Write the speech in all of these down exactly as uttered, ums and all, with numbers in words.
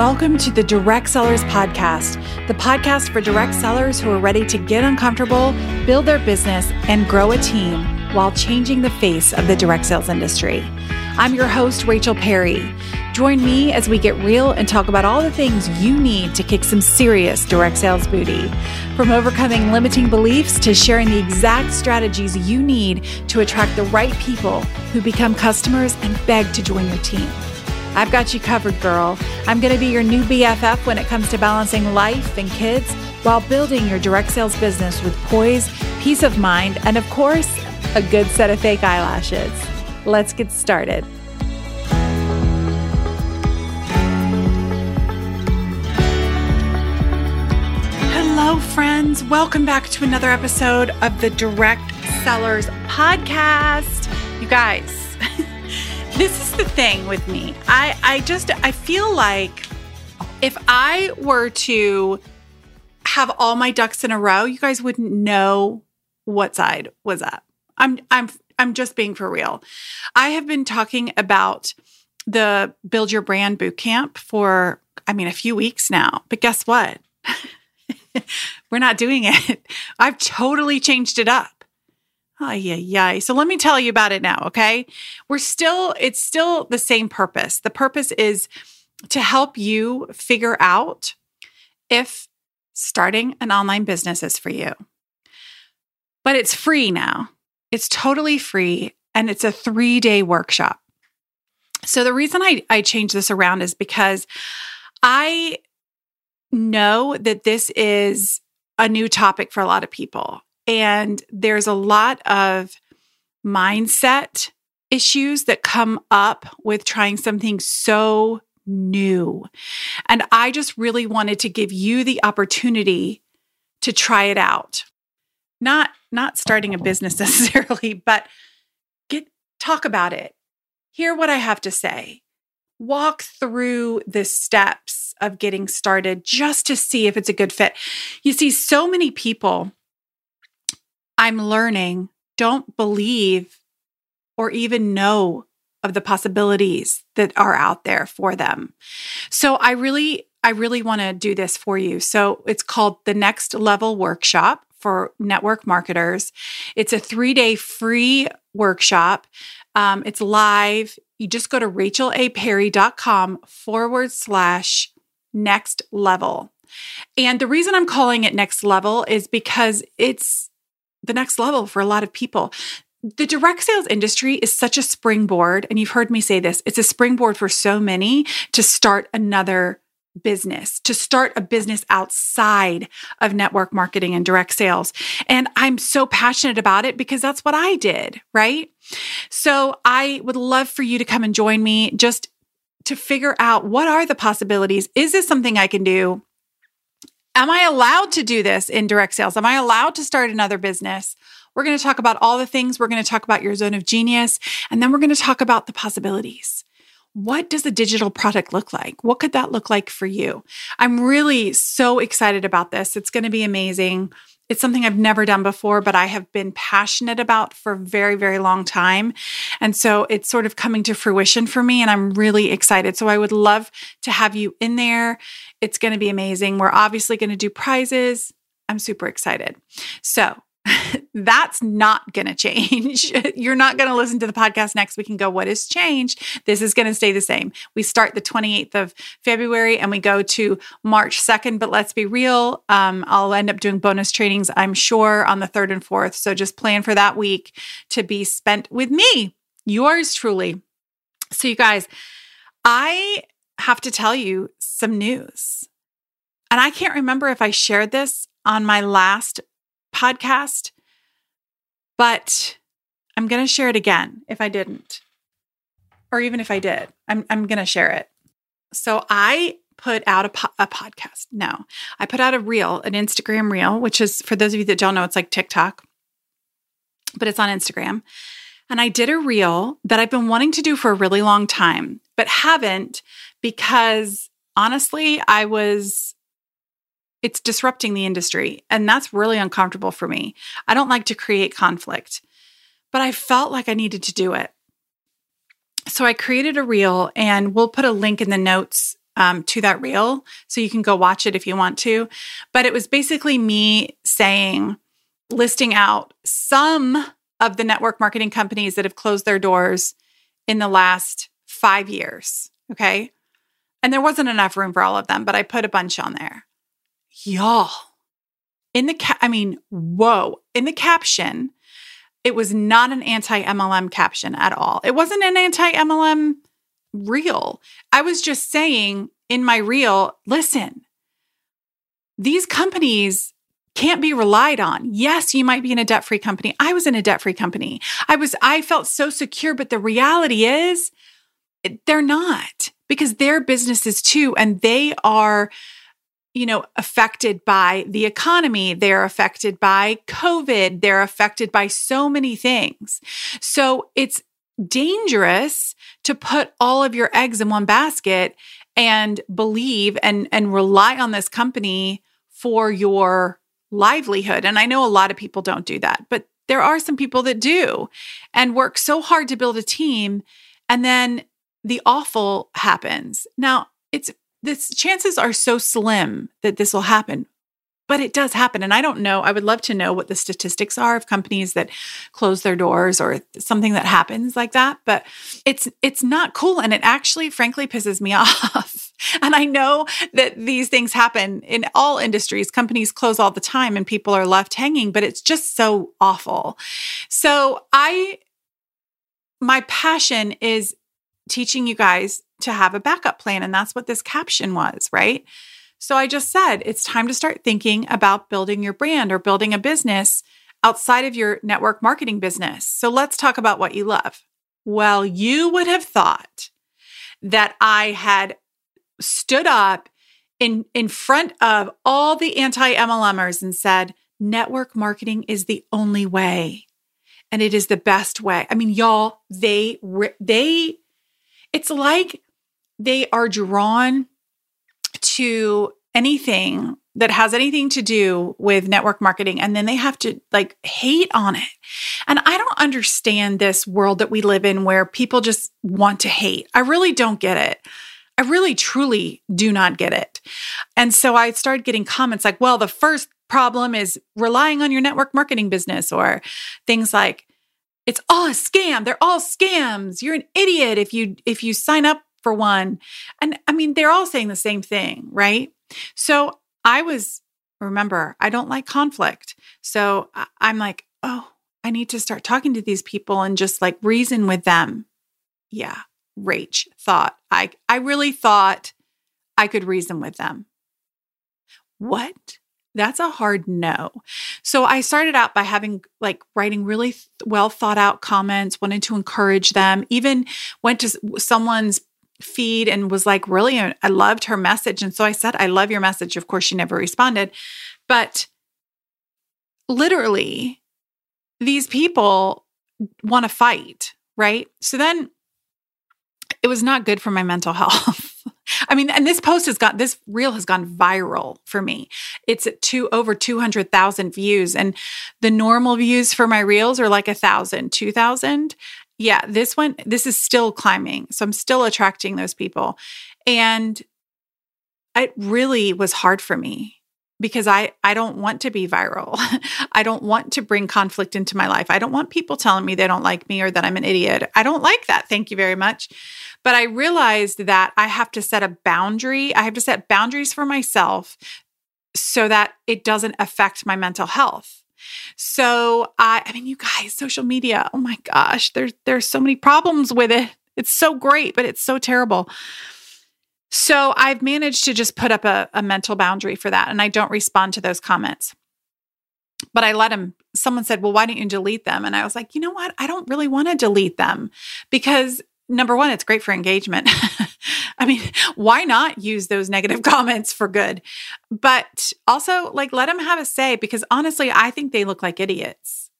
Welcome to the Direct Sellers Podcast, the podcast for direct sellers who are ready to get uncomfortable, build their business, and grow a team while changing the face of the direct sales industry. I'm your host, Rachel Perry. Join me as we get real and talk about all the things you need to kick some serious direct sales booty. From overcoming limiting beliefs to sharing the exact strategies you need to attract the right people who become customers and beg to join your team. I've got you covered, girl. I'm going to be your new B F F when it comes to balancing life and kids while building your direct sales business with poise, peace of mind, and of course, a good set of fake eyelashes. Let's get started. Hello, friends. Welcome back to another episode of the Direct Sellers Podcast. You guys, this is the thing with me. I, I just, I feel like if I were to have all my ducks in a row, you guys wouldn't know what side was up. I'm, I'm, I'm just being for real. I have been talking about the Build Your Brand Bootcamp for, I mean, a few weeks now, but guess what? We're not doing it. I've totally changed it up. Oh, yeah, yeah. So let me tell you about it now, okay? We're still, it's still the same purpose. The purpose is to help you figure out if starting an online business is for you. But it's free now. It's totally free, and it's a three-day workshop. So the reason I, I changed this around is because I know that this is a new topic for a lot of people, and there's a lot of mindset issues that come up with trying something so new. And I just really wanted to give you the opportunity to try it out. Not not starting a business necessarily, but get talk about it. Hear what I have to say. Walk through the steps of getting started just to see if it's a good fit. You see, so many people, I'm learning, don't believe or even know of the possibilities that are out there for them. So I really, I really want to do this for you. So it's called the Next Level Workshop for Network Marketers. It's a three-day free workshop. Um, it's live. You just go to rachelaperry.com forward slash next level. And the reason I'm calling it Next Level is because it's the next level for a lot of people. The direct sales industry is such a springboard, and you've heard me say this, it's a springboard for so many to start another business, to start a business outside of network marketing and direct sales. And I'm so passionate about it because that's what I did, right? So I would love for you to come and join me just to figure out what are the possibilities. Is this something I can do? Am I allowed to do this in direct sales? Am I allowed to start another business? We're going to talk about all the things. We're going to talk about your zone of genius, and then we're going to talk about the possibilities. What does a digital product look like? What could that look like for you? I'm really so excited about this. It's going to be amazing. It's something I've never done before, but I have been passionate about for a very, very long time. And so it's sort of coming to fruition for me, and I'm really excited. So I would love to have you in there. It's going to be amazing. We're obviously going to do prizes. I'm super excited. So that's not going to change. You're not going to listen to the podcast next week and go, what has changed? This is going to stay the same. We start the twenty-eighth of February and we go to March second, but let's be real. Um, I'll end up doing bonus trainings, I'm sure, on the third and fourth. So just plan for that week to be spent with me, yours truly. So you guys, I have to tell you some news. And I can't remember if I shared this on my last podcast, but I'm going to share it again if I didn't, or even if I did, I'm I'm going to share it. So I put out a, po- a podcast. No, I put out a reel, an Instagram reel, which is, for those of you that don't know, it's like TikTok, but it's on Instagram. And I did a reel that I've been wanting to do for a really long time, but haven't, because honestly, I was... it's disrupting the industry, and that's really uncomfortable for me. I don't like to create conflict, but I felt like I needed to do it. So I created a reel, and we'll put a link in the notes um, to that reel. So you can go watch it if you want to. But it was basically me saying, listing out some of the network marketing companies that have closed their doors in the last five years. Okay. And there wasn't enough room for all of them, but I put a bunch on there. Y'all, in the, ca- I mean, whoa, in the caption, it was not an anti-M L M caption at all. It wasn't an anti-M L M reel. I was just saying in my reel, listen, these companies can't be relied on. Yes, you might be in a debt-free company. I was in a debt-free company. I was, I felt so secure, but the reality is they're not, because they're businesses too, and they are, you know, affected by the economy. They're affected by COVID. They're affected by so many things. So it's dangerous to put all of your eggs in one basket and believe and, and rely on this company for your livelihood. And I know a lot of people don't do that, but there are some people that do and work so hard to build a team, and then the awful happens. Now, it's This chances are so slim that this will happen, but it does happen. And I don't know. I would love to know what the statistics are of companies that close their doors or something that happens like that. But it's it's not cool, and it actually, frankly, pisses me off. And I know that these things happen in all industries. Companies close all the time, and people are left hanging. But it's just so awful. So I, my passion is teaching you guys to have a backup plan. And that's what this caption was, right? So I just said, it's time to start thinking about building your brand or building a business outside of your network marketing business. So let's talk about what you love. Well, you would have thought that I had stood up in, in front of all the anti-M L Mers and said, network marketing is the only way. And it is the best way. I mean, y'all, they, they, it's like they are drawn to anything that has anything to do with network marketing, and then they have to like hate on it. And I don't understand this world that we live in where people just want to hate. I really don't get it. I really, truly do not get it. And so I started getting comments like, well, the first problem is relying on your network marketing business, or things like, it's all a scam. They're all scams. You're an idiot if you if you sign up for one. And I mean, they're all saying the same thing, right? So I was, remember, I don't like conflict. So I'm like, oh, I need to start talking to these people and just like reason with them. Yeah, Rach thought, I, I really thought I could reason with them. What? That's a hard no. So I started out by having like writing really th- well thought out comments, wanted to encourage them, even went to someone's feed and was like, really, I loved her message. And so I said, I love your message. Of course, she never responded. But literally, these people want to fight, right? So then it was not good for my mental health. I mean, and this post has got, this reel has gone viral for me. It's at two, over two hundred thousand views. And the normal views for my reels are like one thousand, two thousand. Yeah, this one, this is still climbing. So I'm still attracting those people. And it really was hard for me because I, I don't want to be viral. I don't want to bring conflict into my life. I don't want people telling me they don't like me or that I'm an idiot. I don't like that. Thank you very much. But I realized that I have to set a boundary. I have to set boundaries for myself so that it doesn't affect my mental health. So I, I mean, you guys, social media, oh my gosh, there's, there's so many problems with it. It's so great, but it's so terrible. So I've managed to just put up a, a mental boundary for that, and I don't respond to those comments. But I let them. Someone said, well, why don't you delete them? And I was like, you know what? I don't really want to delete them because, number one, it's great for engagement. I mean, why not use those negative comments for good? But also, like, let them have a say, because honestly, I think they look like idiots.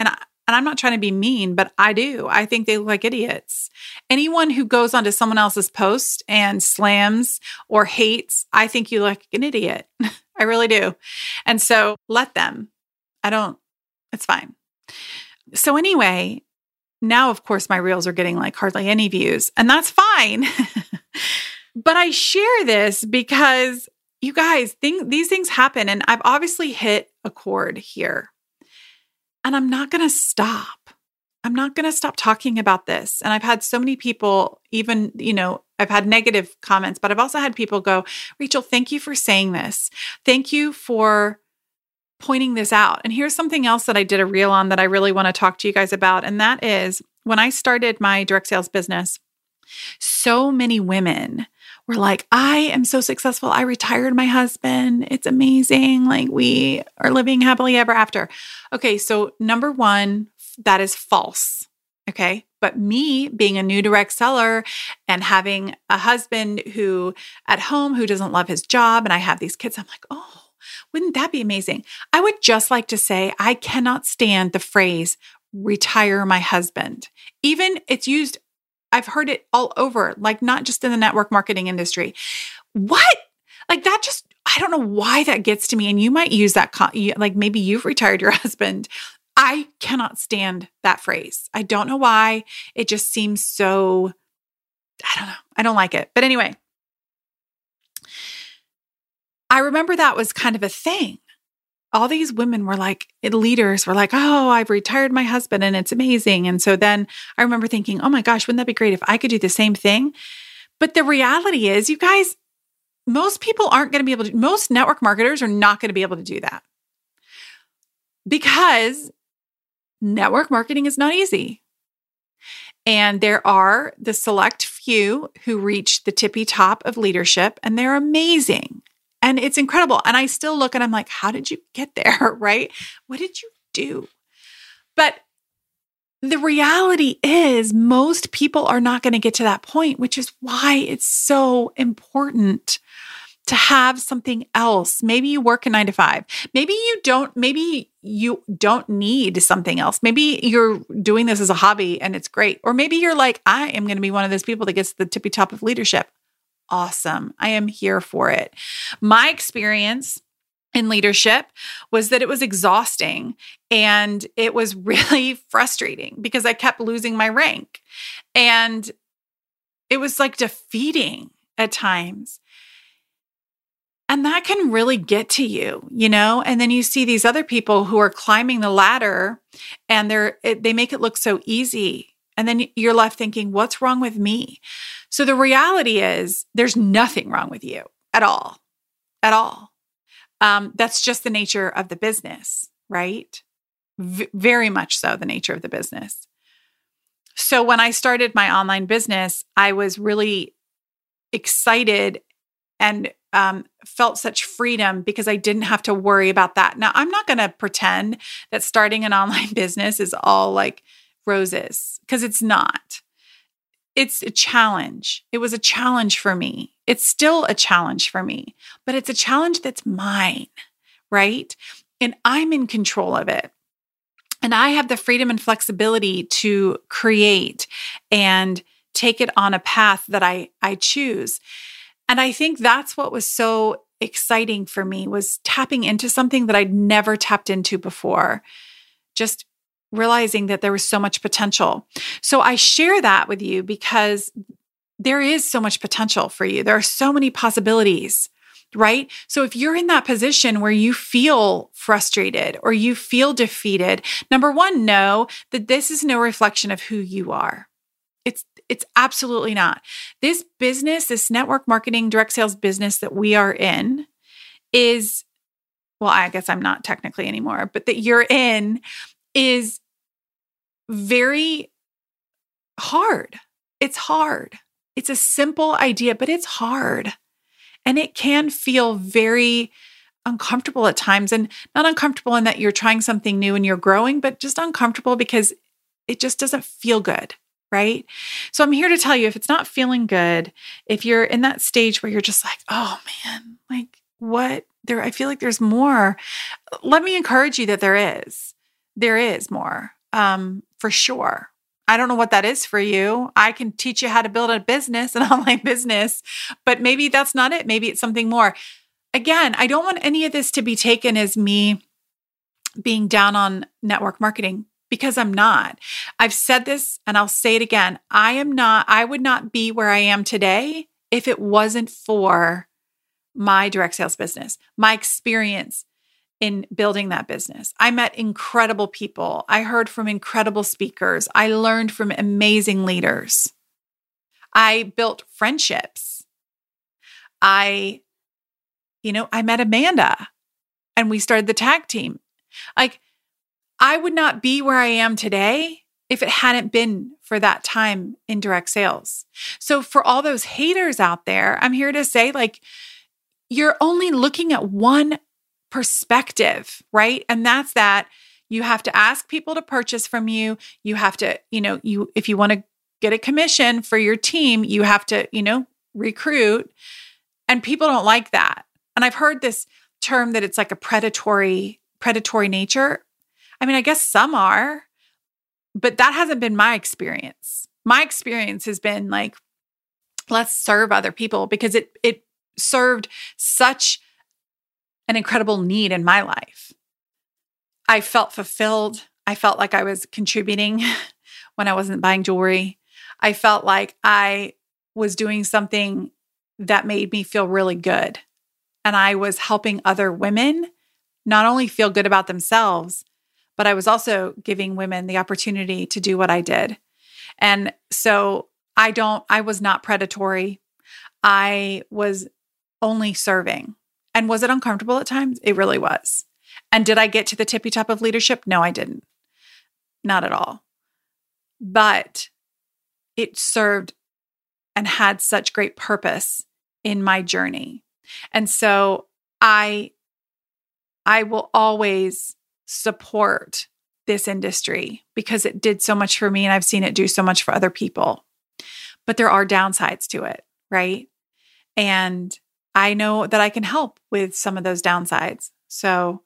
And I, And I'm not trying to be mean, but I do. I think they look like idiots. Anyone who goes onto someone else's post and slams or hates, I think you look like an idiot. I really do. And so let them. I don't, it's fine. So anyway, now, of course, my reels are getting like hardly any views, and that's fine. But I share this because you guys, thing, these things happen, and I've obviously hit a chord here. And I'm not going to stop. I'm not going to stop talking about this. And I've had so many people, even, you know, I've had negative comments, but I've also had people go, Rachel, thank you for saying this. Thank you for pointing this out. And here's something else that I did a reel on that I really want to talk to you guys about. And that is when I started my direct sales business, so many women were like, I am so successful. I retired my husband. It's amazing. Like, we are living happily ever after. Okay. So number one, that is false. Okay. But me being a new direct seller and having a husband who at home, who doesn't love his job, and I have these kids, I'm like, oh, wouldn't that be amazing? I would just like to say, I cannot stand the phrase, retire my husband. Even it's used, I've heard it all over, like not just in the network marketing industry. What? Like that just, I don't know why that gets to me. And you might use that, like maybe you've retired your husband. I cannot stand that phrase. I don't know why. It just seems so, I don't know. I don't like it. But anyway, I remember that was kind of a thing. All these women were like, leaders were like, oh, I've retired my husband and it's amazing. And so then I remember thinking, oh my gosh, wouldn't that be great if I could do the same thing? But the reality is, you guys, most people aren't going to be able to, most network marketers are not going to be able to do that because network marketing is not easy. And there are the select few who reach the tippy top of leadership, and they're amazing. And it's incredible. And I still look and I'm like, how did you get there, right? What did you do? But the reality is most people are not going to get to that point, which is why it's so important to have something else. Maybe you work a nine to five. Maybe you don't, maybe you don't need something else. Maybe you're doing this as a hobby and it's great. Or maybe you're like, I am going to be one of those people that gets to the tippy top of leadership. Awesome. I am here for it. My experience in leadership was that it was exhausting and it was really frustrating because I kept losing my rank and it was like defeating at times. And that can really get to you, you know? And then you see these other people who are climbing the ladder and they're, they make it look so easy. And then you're left thinking, what's wrong with me? So the reality is there's nothing wrong with you at all, at all. Um, that's just the nature of the business, right? V- very much so the nature of the business. So when I started my online business, I was really excited and um, felt such freedom because I didn't have to worry about that. Now, I'm not going to pretend that starting an online business is all like roses, because it's not. It's a challenge. It was a challenge for me. It's still a challenge for me, but it's a challenge that's mine, right? And I'm in control of it. And I have the freedom and flexibility to create and take it on a path that I, I choose. And I think that's what was so exciting for me, was tapping into something that I'd never tapped into before. Just realizing that there was so much potential. So I share that with you because there is so much potential for you. There are so many possibilities, right? So if you're in that position where you feel frustrated or you feel defeated, number one, know that this is no reflection of who you are. It's it's absolutely not. This business, this network marketing, direct sales business that we are in is, well, I guess I'm not technically anymore, but that you're in is very hard. It's hard. It's a simple idea, but it's hard. And it can feel very uncomfortable at times, and not uncomfortable in that you're trying something new and you're growing, but just uncomfortable because it just doesn't feel good, right? So I'm here to tell you, if it's not feeling good, if you're in that stage where you're just like, oh man, like what? There, I feel like there's more. Let me encourage you that there is. There is more, um, for sure. I don't know what that is for you. I can teach you how to build a business, an online business, but maybe that's not it. Maybe it's something more. Again, I don't want any of this to be taken as me being down on network marketing, because I'm not. I've said this and I'll say it again. I am not, I would not be where I am today if it wasn't for my direct sales business, my experience in building that business. I met incredible people. I heard from incredible speakers. I learned from amazing leaders. I built friendships. I, you know, I met Amanda and we started the tag team. Like, I would not be where I am today if it hadn't been for that time in direct sales. So for all those haters out there, I'm here to say, like, you're only looking at one perspective, right? And that's that you have to ask people to purchase from you. You have to, you know, you if you want to get a commission for your team, you have to, you know, recruit. And people don't like that. And I've heard this term that it's like a predatory, predatory nature. I mean, I guess some are, but that hasn't been my experience. My experience has been like, let's serve other people, because it it served such an incredible need in my life. I felt fulfilled. I felt like I was contributing when I wasn't buying jewelry. I felt like I was doing something that made me feel really good. And I was helping other women not only feel good about themselves, but I was also giving women the opportunity to do what I did. And so I don't, I was not predatory. I was only serving. And was it uncomfortable at times? It really was. And did I get to the tippy top of leadership? No, I didn't. Not at all. But it served and had such great purpose in my journey. And so I, I will always support this industry because it did so much for me and I've seen it do so much for other people. But there are downsides to it, right? And I know that I can help with some of those downsides. So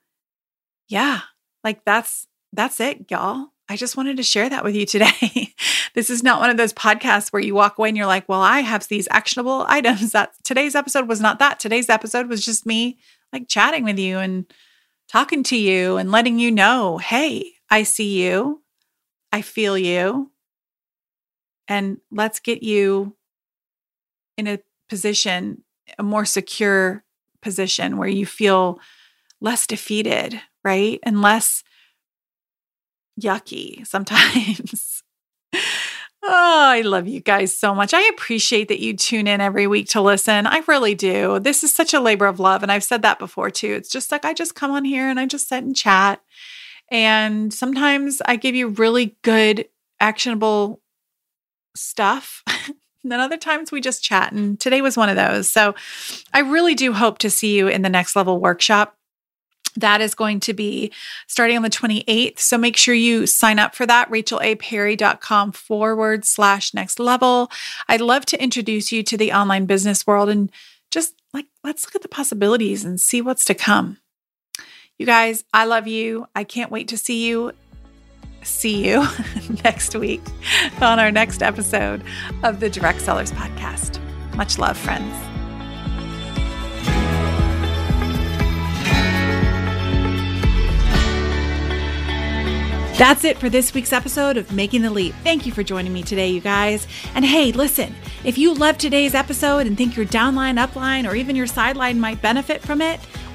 yeah, like that's, that's it, y'all. I just wanted to share that with you today. This is not one of those podcasts where you walk away and you're like, well, I have these actionable items. That today's episode was not that. Today's episode was just me like chatting with you and talking to you and letting you know, hey, I see you. I feel you. And let's get you in a position, a more secure position where you feel less defeated, right? And less yucky sometimes. Oh, I love you guys so much. I appreciate that you tune in every week to listen. I really do. This is such a labor of love. And I've said that before too. It's just like, I just come on here and I just sit and chat. And sometimes I give you really good, actionable stuff. And then other times we just chat. And today was one of those. So I really do hope to see you in the Next Level Workshop. That is going to be starting on the twenty-eighth. So make sure you sign up for that, rachelaperry.com forward slash next level. I'd love to introduce you to the online business world and just like, let's look at the possibilities and see what's to come. You guys, I love you. I can't wait to see you. See you next week on our next episode of the Direct Sellers Podcast. Much love, friends. That's it for this week's episode of Making the Leap. Thank you for joining me today, you guys. And hey, listen, if you love today's episode and think your downline, upline, or even your sideline might benefit from it,